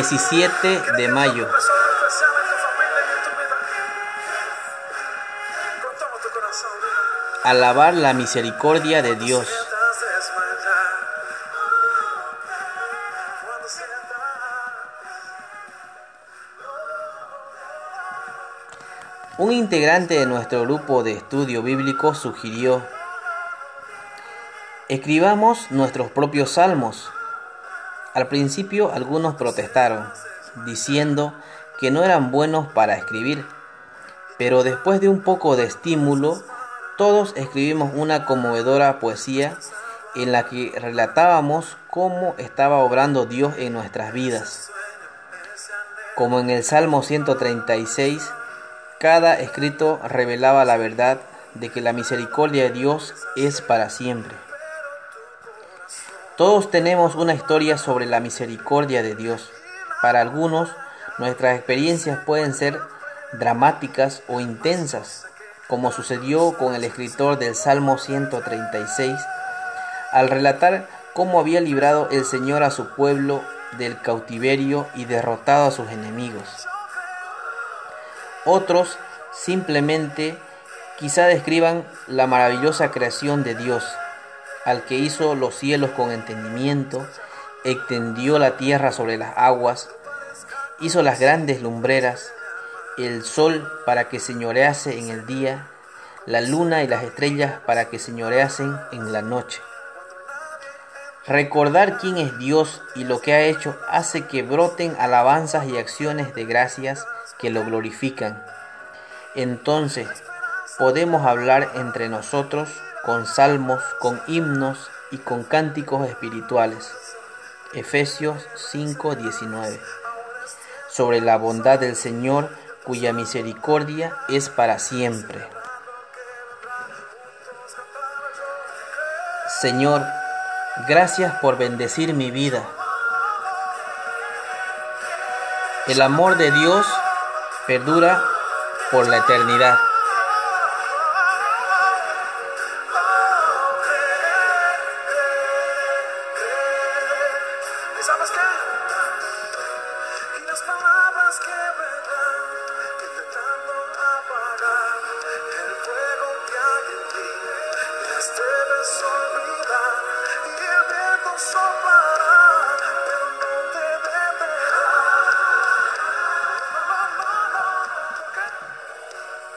17 de mayo. Alabar la misericordia de Dios. Un integrante de nuestro grupo de estudio bíblico sugirió: escribamos nuestros propios salmos. Al principio algunos protestaron, diciendo que no eran buenos para escribir, pero después de un poco de estímulo, todos escribimos una conmovedora poesía en la que relatábamos cómo estaba obrando Dios en nuestras vidas. Como en el Salmo 136, cada escrito revelaba la verdad de que la misericordia de Dios es para siempre. Todos tenemos una historia sobre la misericordia de Dios. Para algunos, nuestras experiencias pueden ser dramáticas o intensas, como sucedió con el escritor del Salmo 136, al relatar cómo había librado el Señor a su pueblo del cautiverio y derrotado a sus enemigos. Otros simplemente quizá describan la maravillosa creación de Dios, al que hizo los cielos con entendimiento, extendió la tierra sobre las aguas, hizo las grandes lumbreras, el sol para que señorease en el día, la luna y las estrellas para que señoreasen en la noche. Recordar quién es Dios y lo que ha hecho hace que broten alabanzas y acciones de gracias que lo glorifican. Entonces podemos hablar entre nosotros con salmos, con himnos y con cánticos espirituales. Efesios 5:19. Sobre la bondad del Señor, cuya misericordia es para siempre. Señor, gracias por bendecir mi vida. El amor de Dios perdura por la eternidad.